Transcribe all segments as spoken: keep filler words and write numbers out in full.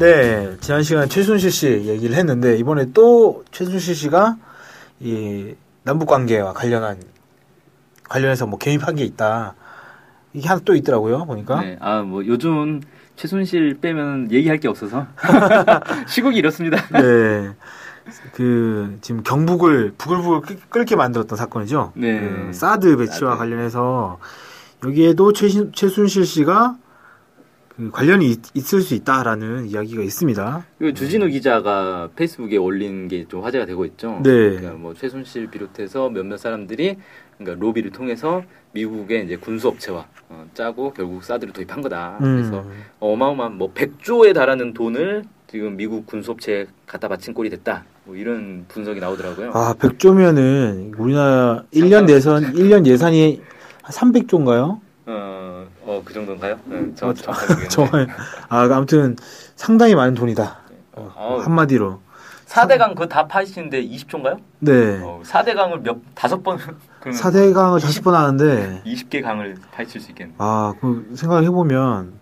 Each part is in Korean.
네, 지난 시간에 최순실 씨 얘기를 했는데 이번에 또 최순실 씨가 이 남북 관계와 관련한 관련해서 뭐 개입한 게 있다. 이게 하나 또 있더라고요. 보니까. 네, 아 뭐 요즘 최순실 빼면 얘기할 게 없어서 시국이 이렇습니다. 네, 그 지금 경북을 부글부글 끓게 만들었던 사건이죠. 네, 그 사드 배치와 관련해서 여기에도 최, 최순실 씨가 관련이 있, 있을 수 있다라는 이야기가 있습니다. 주진우 기자가 페이스북에 올린 게 좀 화제가 되고 있죠. 네. 그러니까 뭐 최순실 비롯해서 몇몇 사람들이 그러니까 로비를 통해서 미국의 이제 군수업체와 어, 짜고 결국 사드를 도입한 거다. 음. 그래서 어마어마한 뭐 백조에 달하는 돈을 지금 미국 군수업체에 갖다 바친 꼴이 됐다. 뭐 이런 분석이 나오더라고요. 아, 백조면은 우리나라 일 년 예산 일 년 예산이 한 삼백조인가요? 어, 어, 그 정도인가요? 네, 저, 저, 저, 아, 아무튼 상당히 많은 돈이다. 어, 어, 한마디로. 사대강 그거 다 파시는데 이십조인가요? 네. 어, 사대강을 몇, 다섯 번. 사대강을 다섯 번 하는데. 이십 개 강을 파실 수 있겠네. 아, 그 생각해보면,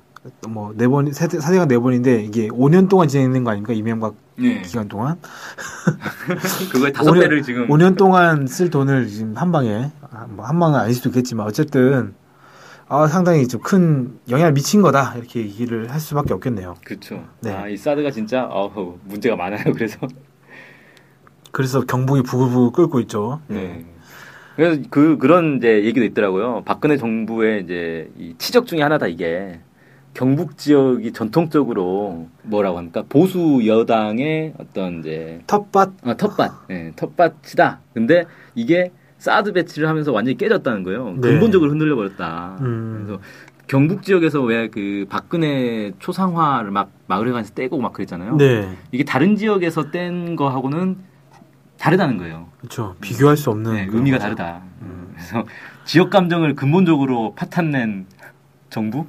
뭐, 네 번, 사대강 네 번인데, 이게 오 년 동안 진행된 거 아닙니까? 이명박 네. 기간 동안. 그거에 다섯 배를 지금. 오 년 동안 쓸 돈을 지금 한 방에, 뭐, 한 방은 아닐 수도 있겠지만, 어쨌든, 아, 상당히 좀 큰 영향을 미친 거다. 이렇게 얘기를 할 수밖에 없겠네요. 그렇죠. 네. 아, 이 사드가 진짜, 어우, 문제가 많아요. 그래서. 그래서 경북이 부글부글 끓고 있죠. 네. 네. 그래서 그, 그런 이제 얘기도 있더라고요. 박근혜 정부의 이제 이 치적 중에 하나다, 이게. 경북 지역이 전통적으로 뭐라고 합니까? 보수 여당의 어떤 이제. 텃밭? 아, 텃밭. 네, 텃밭이다. 근데 이게 사드 배치를 하면서 완전히 깨졌다는 거예요. 네. 근본적으로 흔들려 버렸다. 음. 그래서 경북 지역에서 왜 그 박근혜 초상화를 막 마을에 가서 떼고 막 그랬잖아요. 네. 이게 다른 지역에서 뗀 거하고는 다르다는 거예요. 그렇죠. 비교할 수 없는 네, 의미가 거죠. 다르다. 음. 그래서 지역 감정을 근본적으로 파탄낸 정부?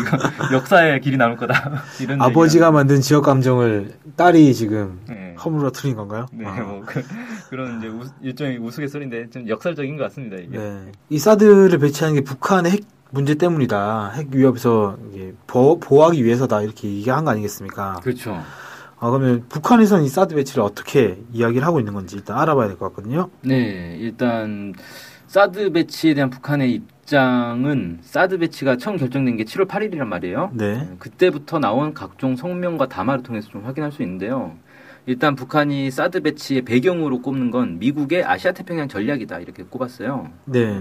이거 역사의 길이 남을 거다. 이런 아버지가 얘기라는. 만든 지역 감정을 딸이 지금 네. 허물어뜨린 건가요? 네, 아. 뭐 그, 그런 이제 우, 일종의 우스갯소리인데 좀 역설적인 것 같습니다. 이게 네. 이 사드를 배치하는 게 북한의 핵 문제 때문이다. 핵 위협에서 이제 보, 보호하기 위해서다 이렇게 얘기한 거 아니겠습니까? 그렇죠. 아, 그러면 북한에서는 이 사드 배치를 어떻게 이야기를 하고 있는 건지 일단 알아봐야 될 것 같거든요. 네, 일단 사드 배치에 대한 북한의 입 입장은 사드 배치가 처음 결정된 게 칠월 팔일이란 말이에요. 네. 그때부터 나온 각종 성명과 담화를 통해서 좀 확인할 수 있는데요. 일단 북한이 사드 배치의 배경으로 꼽는 건 미국의 아시아 태평양 전략이다 이렇게 꼽았어요. 네.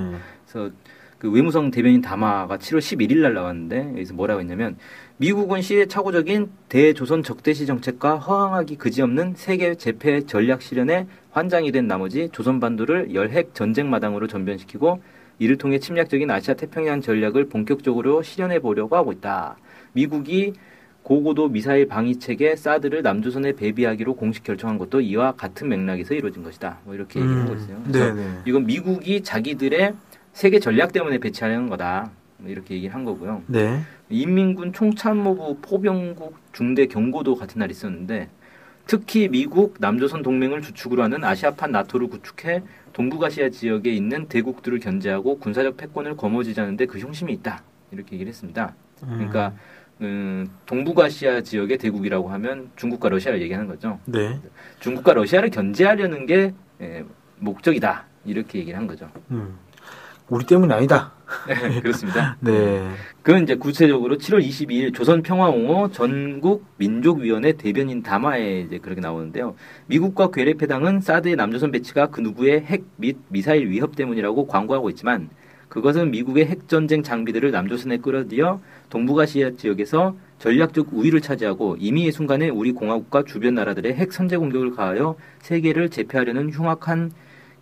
그래서 그 외무성 대변인 담화가 칠월 십일일 날 나왔는데 여기서 뭐라고 했냐면 미국은 시행착오적인 대조선 적대시 정책과 허황하기 그지없는 세계 재패 전략 실현에 환장이 된 나머지 조선 반도를 열핵 전쟁 마당으로 전변시키고 이를 통해 침략적인 아시아 태평양 전략을 본격적으로 실현해 보려고 하고 있다. 미국이 고고도 미사일 방위 체계 사드를 남조선에 배비하기로 공식 결정한 것도 이와 같은 맥락에서 이루어진 것이다. 뭐 이렇게 음, 얘기하고 있어요. 그래서 네네. 이건 미국이 자기들의 세계 전략 때문에 배치하는 거다. 뭐 이렇게 얘기를 한 거고요. 네. 인민군 총참모부 포병국 중대 경고도 같은 날 있었는데 특히 미국 남조선 동맹을 주축으로 하는 아시아판 나토를 구축해 동북아시아 지역에 있는 대국들을 견제하고 군사적 패권을 거머쥐자는 데 그 형심이 있다. 이렇게 얘기를 했습니다. 음. 그러니까 음, 동북아시아 지역의 대국이라고 하면 중국과 러시아를 얘기하는 거죠. 네. 중국과 러시아를 견제하려는 게 에, 목적이다. 이렇게 얘기를 한 거죠. 음. 우리 때문이 아니다. 네, 그렇습니다. 네. 그건 이제 구체적으로 칠월 이십이일 조선평화옹호 전국민족위원회 대변인 담화에 이제 그렇게 나오는데요. 미국과 괴뢰패당은 사드의 남조선 배치가 그 누구의 핵 및 미사일 위협 때문이라고 광고하고 있지만 그것은 미국의 핵전쟁 장비들을 남조선에 끌어들여 동북아시아 지역에서 전략적 우위를 차지하고 이미 이 순간에 우리 공화국과 주변 나라들의 핵 선제 공격을 가하여 세계를 제패하려는 흉악한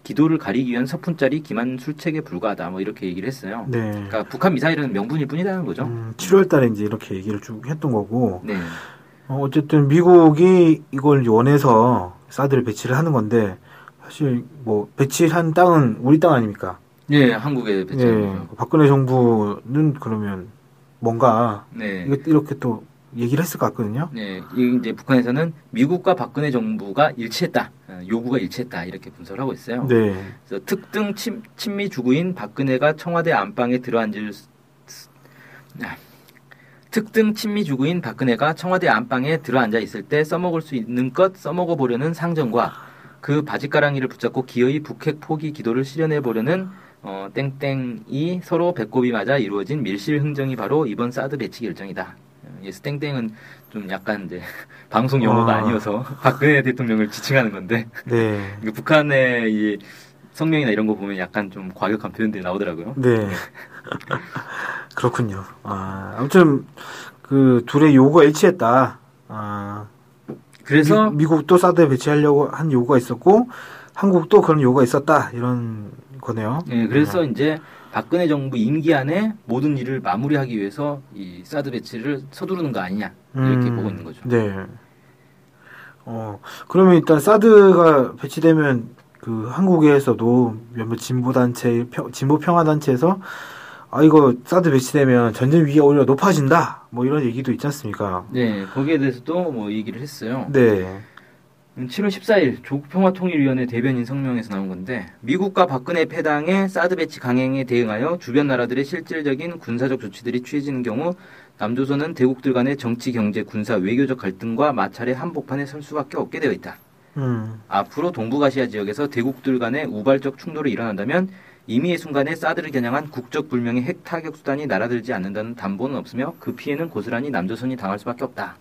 기도를 가리기 위한 서푼짜리 기만 술책에 불과하다. 뭐 이렇게 얘기를 했어요. 네. 그러니까 북한 미사일은 명분일 뿐이라는 거죠. 음, 칠월 달에 이제 이렇게 얘기를 쭉 했던 거고. 네. 어, 어쨌든 미국이 이걸 원해서 사드를 배치를 하는 건데 사실 뭐 배치한 땅은 우리 땅 아닙니까? 예, 한국에 배치한 예, 거죠. 박근혜 정부는 그러면 뭔가 네. 이렇게 또 얘기를 했을 것 같거든요. 네, 이제 북한에서는 미국과 박근혜 정부가 일치했다, 요구가 일치했다 이렇게 분석을 하고 있어요. 네. 그래서 특등 친, 친미 주구인 박근혜가 청와대 안방에 들어앉을 특등 친미 주구인 박근혜가 청와대 안방에 들어앉아 있을 때 써먹을 수 있는 것 써먹어 보려는 상정과 그 바짓가랑이를 붙잡고 기어이 북핵 포기 기도를 실현해 보려는. 어, 땡땡이 서로 배꼽이 맞아 이루어진 밀실 흥정이 바로 이번 사드 배치 결정이다. 예스 땡땡은 좀 약간 이제 방송 용어가 아니어서 박근혜 대통령을 지칭하는 건데 네. 북한의 이 성명이나 이런 거 보면 약간 좀 과격한 표현들이 나오더라고요. 네. 그렇군요. 아, 아무튼 그 둘의 요구가 일치했다. 아, 그래서 미, 미국도 사드 배치하려고 한 요구가 있었고 한국도 그런 요구가 있었다. 이런 거네요. 네, 그래서 네. 이제 박근혜 정부 임기 안에 모든 일을 마무리하기 위해서 이 사드 배치를 서두르는 거 아니냐 이렇게 음, 보고 있는 거죠. 네. 어 그러면 일단 사드가 배치되면 그 한국에서도 몇몇 진보 단체, 진보 평화 단체에서 아 이거 사드 배치되면 전쟁 위기가 오히려 높아진다 뭐 이런 얘기도 있지 않습니까? 네, 거기에 대해서도 뭐 얘기를 했어요. 네. 칠월 십사일 조국평화통일위원회 대변인 성명에서 나온 건데 미국과 박근혜 패당의 사드 배치 강행에 대응하여 주변 나라들의 실질적인 군사적 조치들이 취해지는 경우 남조선은 대국들 간의 정치, 경제, 군사, 외교적 갈등과 마찰의 한복판에 설 수밖에 없게 되어 있다. 음. 앞으로 동북아시아 지역에서 대국들 간의 우발적 충돌이 일어난다면 임의의 순간에 사드를 겨냥한 국적 불명의 핵 타격 수단이 날아들지 않는다는 담보는 없으며 그 피해는 고스란히 남조선이 당할 수밖에 없다.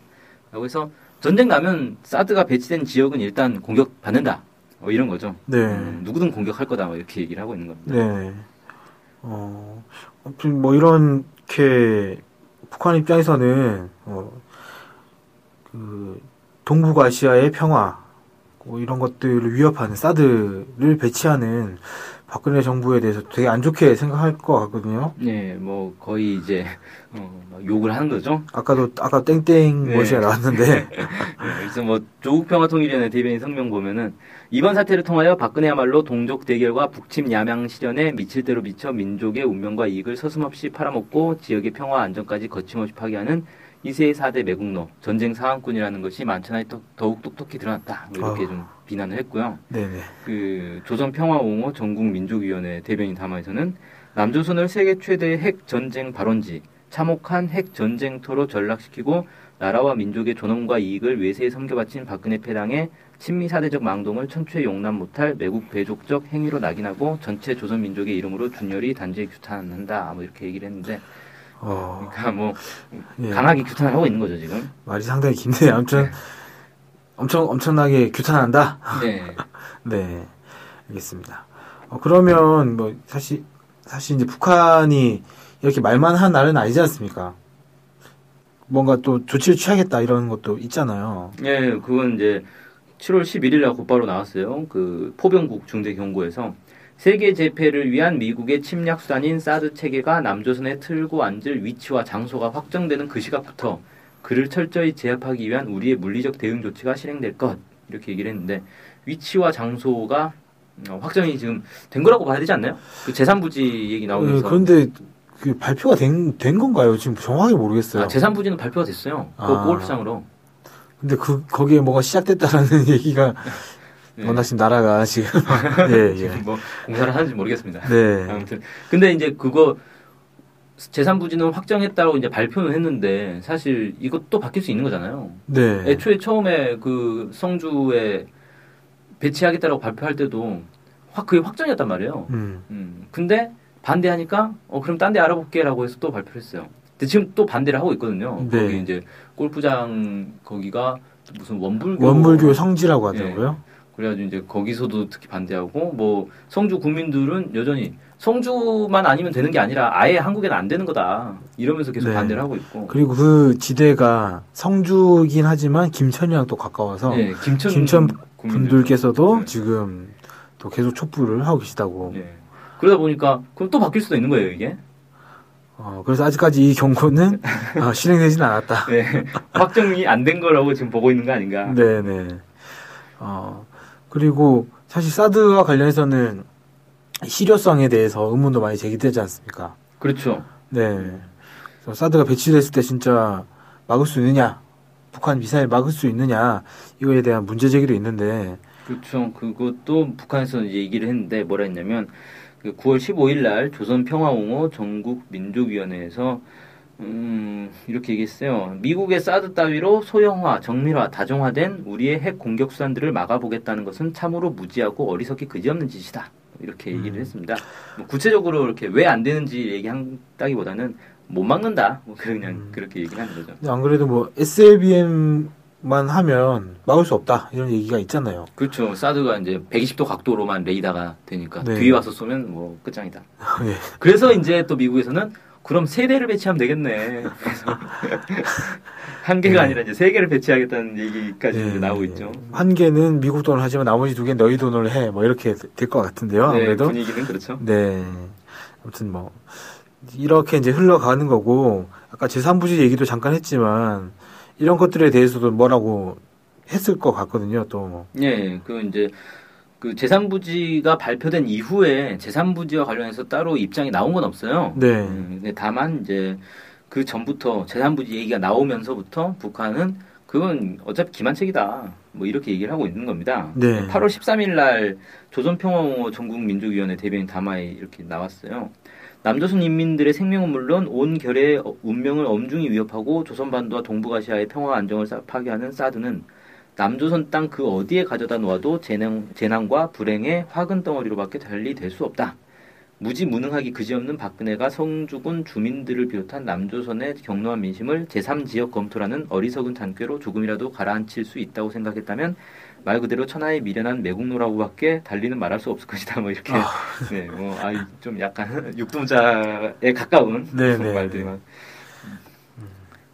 라고 해서 전쟁 나면 사드가 배치된 지역은 일단 공격받는다. 뭐 이런 거죠. 네. 음, 누구든 공격할 거다. 뭐 이렇게 얘기를 하고 있는 겁니다. 네. 어, 아무튼 뭐 이렇게 북한 입장에서는 어, 그 동북아시아의 평화 뭐 이런 것들을 위협하는 사드를 배치하는 박근혜 정부에 대해서 되게 안 좋게 생각할 것 같거든요. 네, 뭐 거의 이제 어, 욕을 하는 거죠. 아까도 아까 땡땡 네. 머시가 나왔는데. 그래서 뭐 조국평화통일위원회 대변인 성명 보면은 이번 사태를 통하여 박근혜야말로 동족 대결과 북침 야망 실현에 미칠 대로 미쳐 민족의 운명과 이익을 서슴없이 팔아먹고 지역의 평화 안정까지 거침없이 파괴하는 이세의 사대 매국노 전쟁 사항꾼이라는 것이 만천하에 더욱 똑똑히 드러났다. 이렇게 어. 좀. 비난을 했고요. 네네. 그 조선평화옹호 전국민족위원회 대변인 담화에서는 남조선을 세계 최대의 핵전쟁 발원지, 참혹한 핵전쟁터로 전락시키고 나라와 민족의 존엄과 이익을 외세에 섬겨바친 박근혜 패당의 친미사대적 망동을 천추에 용납 못할 매국 배족적 행위로 낙인하고 전체 조선민족의 이름으로 준열이 단지에 규탄한다. 뭐 이렇게 얘기를 했는데 어... 그러니까 뭐 예. 강하게 규탄을 하고 있는 거죠 지금. 말이 상당히 긴데요. 아무튼 네. 엄청 엄청나게 규탄한다. 네, 네, 알겠습니다. 어, 그러면 뭐 사실 사실 이제 북한이 이렇게 말만 한 날은 아니지 않습니까? 뭔가 또 조치를 취하겠다 이런 것도 있잖아요. 네, 그건 이제 칠월 십일일날 곧바로 나왔어요. 그 포병국 중대 경고에서 세계 재패를 위한 미국의 침략 수단인 사드 체계가 남조선에 틀고 앉을 위치와 장소가 확정되는 그 시각부터. 그를 철저히 제압하기 위한 우리의 물리적 대응 조치가 실행될 것 이렇게 얘기를 했는데 위치와 장소가 확정이 지금 된 거라고 봐야 되지 않나요? 그 제삼 부지 얘기 나오면서 그런데 그 발표가 된, 된 건가요? 지금 정확히 모르겠어요. 아, 제삼 부지는 발표가 됐어요. 그 골프상으로. 아, 근데 그 거기에 뭐가 시작됐다라는 얘기가 네. 원하신 나라가 지금 예, 예. 지금 뭐 공사를 하는지 모르겠습니다. 네. 아무튼 근데 이제 그거 제삼 부지는 확정했다고 이제 발표는 했는데 사실 이것도 바뀔 수 있는 거잖아요. 네. 애초에 처음에 그 성주에 배치하겠다라고 발표할 때도 확 그게 확정이었단 말이에요. 음. 음. 근데 반대하니까 어 그럼 딴 데 알아볼게라고 해서 또 발표를 했어요. 근데 지금 또 반대를 하고 있거든요. 네. 거기 이제 골프장 거기가 무슨 원불교 원불교 성지라고 하더라고요. 네. 그래가지고 이제 거기서도 특히 반대하고 뭐 성주 국민들은 여전히 성주만 아니면 되는 게 아니라 아예 한국에는 안 되는 거다. 이러면서 계속 네. 반대를 하고 있고. 그리고 그 지대가 성주긴 하지만 김천이랑 또 가까워서 네, 김천, 김천 분들께서도 네. 지금 또 계속 촛불을 하고 계시다고. 네. 그러다 보니까 그럼 또 바뀔 수도 있는 거예요, 이게. 어, 그래서 아직까지 이 경고는 어, 실행되진 않았다. 네. 확정이 안 된 거라고 지금 보고 있는 거 아닌가. 네네. 어, 그리고 사실 사드와 관련해서는 실효성에 대해서 의문도 많이 제기되지 않습니까? 그렇죠. 네. 그래서 사드가 배치됐을 때 진짜 막을 수 있느냐, 북한 미사일 막을 수 있느냐, 이거에 대한 문제 제기도 있는데. 그렇죠. 그것도 북한에서 이제 얘기를 했는데 뭐라 했냐면 구월 십오일 날 조선평화옹호 전국민족위원회에서 음, 이렇게 얘기했어요. 미국의 사드 따위로 소형화, 정밀화, 다종화된 우리의 핵 공격수단들을 막아보겠다는 것은 참으로 무지하고 어리석기 그지없는 짓이다. 이렇게 얘기를 음. 했습니다. 뭐 구체적으로 이렇게 왜 안 되는지 얘기한다기보다는 못 막는다. 뭐 그냥 음. 그렇게 얘기를 하는 거죠. 안 그래도 뭐 에스엘비엠만 하면 막을 수 없다. 이런 얘기가 있잖아요. 그렇죠. 사드가 이제 백이십 도 각도로만 레이더가 되니까 네. 뒤에 와서 쏘면 뭐 끝장이다. 네. 그래서 이제 또 미국에서는 그럼 세 대를 배치하면 되겠네. 그래서 한 개가 네. 아니라 이제 세 개를 배치하겠다는 얘기까지 네. 나오고 있죠. 한 개는 미국 돈을 하지만 나머지 두 개는 너희 돈을 해. 뭐 이렇게 될 것 같은데요. 아무래도 네, 분위기는 그렇죠. 네. 아무튼 뭐 이렇게 이제 흘러가는 거고 아까 제삼 부지 얘기도 잠깐 했지만 이런 것들에 대해서도 뭐라고 했을 것 같거든요. 또. 네, 그 이제. 그 제삼 부지가 발표된 이후에 제삼 부지와 관련해서 따로 입장이 나온 건 없어요. 네. 음, 근데 다만 이제 그 전부터 제삼 부지 얘기가 나오면서부터 북한은 그건 어차피 기만책이다. 뭐 이렇게 얘기를 하고 있는 겁니다. 네. 팔월 십삼일 날 조선평화옹호 전국민족위원회 대변인 담화에 이렇게 나왔어요. 남조선 인민들의 생명은 물론 온 결의 운명을 엄중히 위협하고 조선반도와 동북아시아의 평화와 안정을 파괴하는 사드는 남조선 땅 그 어디에 가져다 놓아도 재난, 재난과 불행의 화근덩어리로밖에 달리 될 수 없다. 무지무능하기 그지없는 박근혜가 성주군 주민들을 비롯한 남조선의 격노한 민심을 제삼 지역 검토라는 어리석은 단꾀로 조금이라도 가라앉힐 수 있다고 생각했다면 말 그대로 천하의 미련한 매국노라고밖에 달리는 말할 수 없을 것이다. 뭐 이렇게 아. 네, 뭐, 아이, 좀 약간 육동자에 가까운 네, 그런 네, 말들만.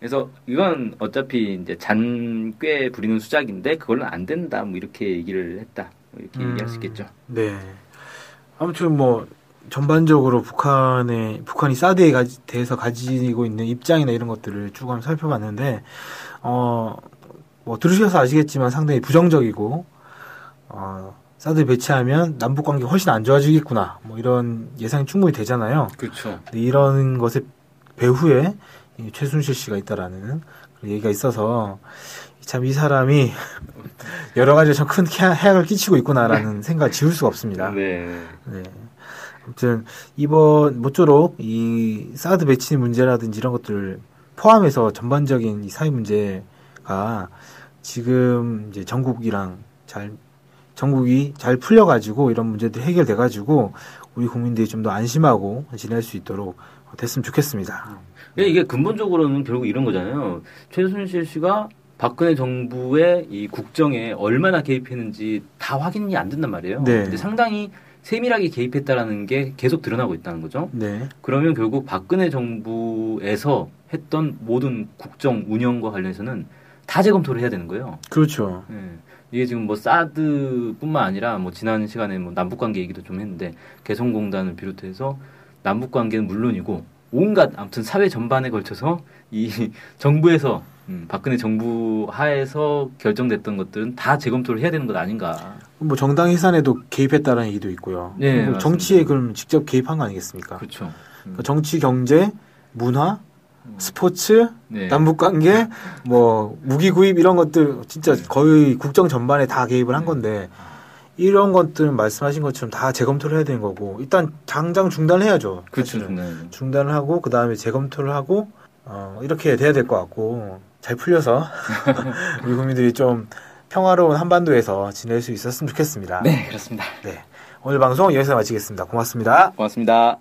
그래서 이건 어차피 이제 잔꽤 부리는 수작인데 그걸로 안 된다 뭐 이렇게 얘기를 했다 뭐 이렇게 음, 얘기할 수 있겠죠. 네. 아무튼 뭐 전반적으로 북한의 북한이 사드에 가지, 대해서 가지고 있는 입장이나 이런 것들을 쭉 한번 살펴봤는데 어 뭐 들으셔서 아시겠지만 상당히 부정적이고 어 사드 배치하면 남북 관계 훨씬 안 좋아지겠구나 뭐 이런 예상이 충분히 되잖아요. 그렇죠. 이런 것의 배후에 최순실 씨가 있다라는 얘기가 있어서 참 이 사람이 여러 가지 참 큰 해악을 끼치고 있구나라는 생각 지울 수가 없습니다. 네. 네. 아무튼 이번 모쪼록 이 사드 배치 문제라든지 이런 것들을 포함해서 전반적인 이 사회 문제가 지금 이제 전국이랑 잘 전국이 잘 풀려가지고 이런 문제들이 해결돼가지고 우리 국민들이 좀 더 안심하고 지낼 수 있도록 됐으면 좋겠습니다. 이게 근본적으로는 결국 이런 거잖아요. 최순실 씨가 박근혜 정부의 이 국정에 얼마나 개입했는지 다 확인이 안 된단 말이에요. 네. 근데 상당히 세밀하게 개입했다라는 게 계속 드러나고 있다는 거죠. 네. 그러면 결국 박근혜 정부에서 했던 모든 국정 운영과 관련해서는 다 재검토를 해야 되는 거예요. 그렇죠. 네. 이게 지금 뭐 사드뿐만 아니라 뭐 지난 시간에 뭐 남북관계 얘기도 좀 했는데 개성공단을 비롯해서 남북관계는 물론이고 온갖 아무튼 사회 전반에 걸쳐서 이 정부에서 음, 박근혜 정부 하에서 결정됐던 것들은 다 재검토를 해야 되는 것 아닌가. 뭐 정당 해산에도 개입했다는 얘기도 있고요. 네, 뭐 정치에 그럼 직접 개입한 거 아니겠습니까? 그렇죠. 음. 그러니까 정치, 경제, 문화, 스포츠, 네. 남북관계, 뭐 무기 구입 이런 것들 진짜 거의 국정 전반에 다 개입을 한 건데 이런 것들은 말씀하신 것처럼 다 재검토를 해야 되는 거고 일단 당장 중단을 해야죠. 그렇죠. 중단. 중단을 하고 그 다음에 재검토를 하고 어, 이렇게 돼야 될 것 같고 잘 풀려서 우리 국민들이 좀 평화로운 한반도에서 지낼 수 있었으면 좋겠습니다. 네, 그렇습니다. 네, 오늘 방송 여기서 마치겠습니다. 고맙습니다. 고맙습니다.